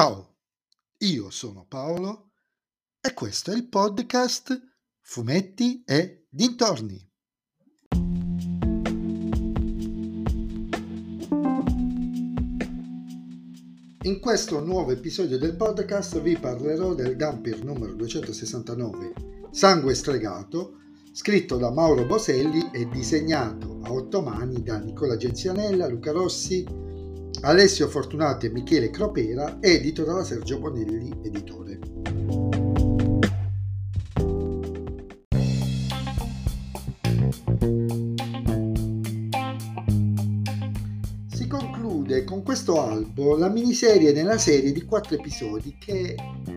Ciao, io sono Paolo e questo è il podcast Fumetti e Dintorni. In questo nuovo episodio del podcast vi parlerò del Dampyr numero 269, Sangue Stregato, scritto da Mauro Boselli e disegnato a 8 mani da Nicola Genzianella, Luca Rossi, Alessio Fortunato e Michele Cropera, edito da Sergio Bonelli, editore. Si conclude con questo albo la miniserie nella serie di 4 episodi che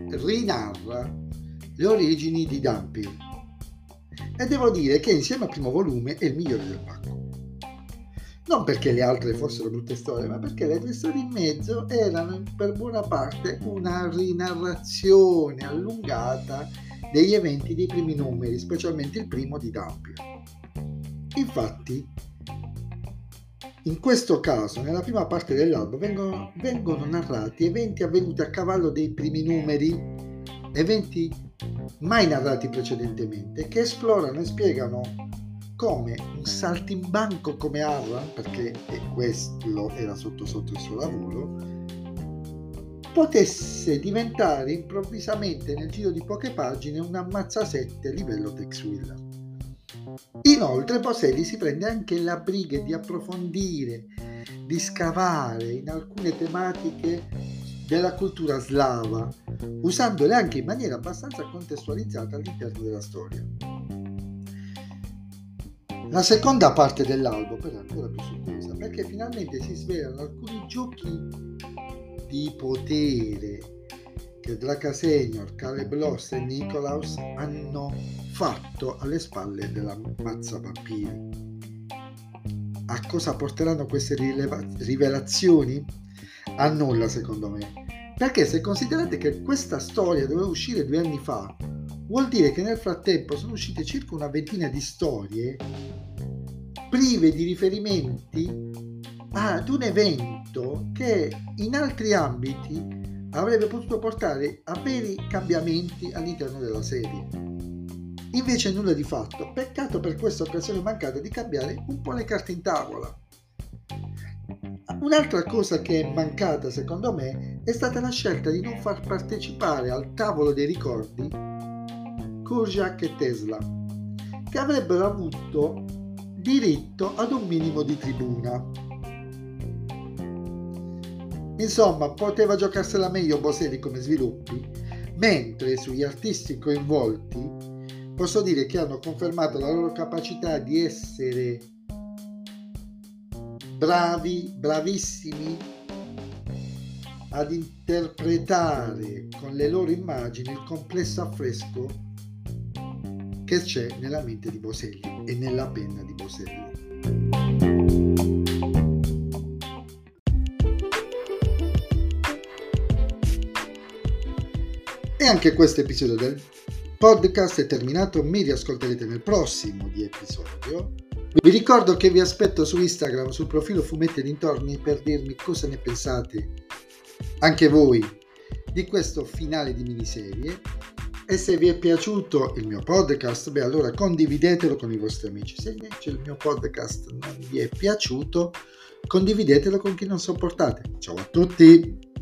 rinarra le origini di Dampyr, e devo dire che insieme al primo volume è il migliore del pacco. Non perché le altre fossero brutte storie, ma perché le 3 storie in mezzo erano per buona parte una rinarrazione allungata degli eventi dei primi numeri, specialmente il primo di Dampyr. Infatti, in questo caso, nella prima parte dell'albo, vengono narrati eventi avvenuti a cavallo dei primi numeri, eventi mai narrati precedentemente, che esplorano e spiegano come un saltimbanco come Arran, perché questo era sotto il suo lavoro, potesse diventare improvvisamente nel giro di poche pagine un ammazzasette livello Tex Willer. Inoltre Boselli si prende anche la briga di approfondire, di scavare in alcune tematiche della cultura slava, usandole anche in maniera abbastanza contestualizzata all'interno della storia. La seconda parte dell'albo è ancora più sorpresa, perché finalmente si svelano alcuni giochi di potere che Draca Senior, Caleb Loss e Nikolaus hanno fatto alle spalle della mazza vampiri. A cosa porteranno queste rivelazioni? A nulla, secondo me, perché se considerate che questa storia doveva uscire 2 anni fa, vuol dire che nel frattempo sono uscite circa una ventina di storie prive di riferimenti ad un evento che in altri ambiti avrebbe potuto portare a veri cambiamenti all'interno della serie. Invece nulla di fatto. Peccato per questa occasione mancata di cambiare un po' le carte in tavola. Un'altra cosa che è mancata, secondo me, è stata la scelta di non far partecipare al tavolo dei ricordi Jack e Tesla, che avrebbero avuto diritto ad un minimo di tribuna. Insomma, poteva giocarsela meglio Boselli come sviluppi, mentre sugli artisti coinvolti posso dire che hanno confermato la loro capacità di essere bravi, bravissimi ad interpretare con le loro immagini il complesso affresco che c'è nella mente di Boselli e nella penna di Boselli. E anche questo episodio del podcast è terminato, mi riascolterete nel prossimo di episodio. Vi ricordo che vi aspetto su Instagram, sul profilo Fumetti e Dintorni, per dirmi cosa ne pensate anche voi di questo finale di miniserie. E se vi è piaciuto il mio podcast, beh, allora condividetelo con i vostri amici. Se invece il mio podcast non vi è piaciuto, condividetelo con chi non sopportate. Ciao a tutti!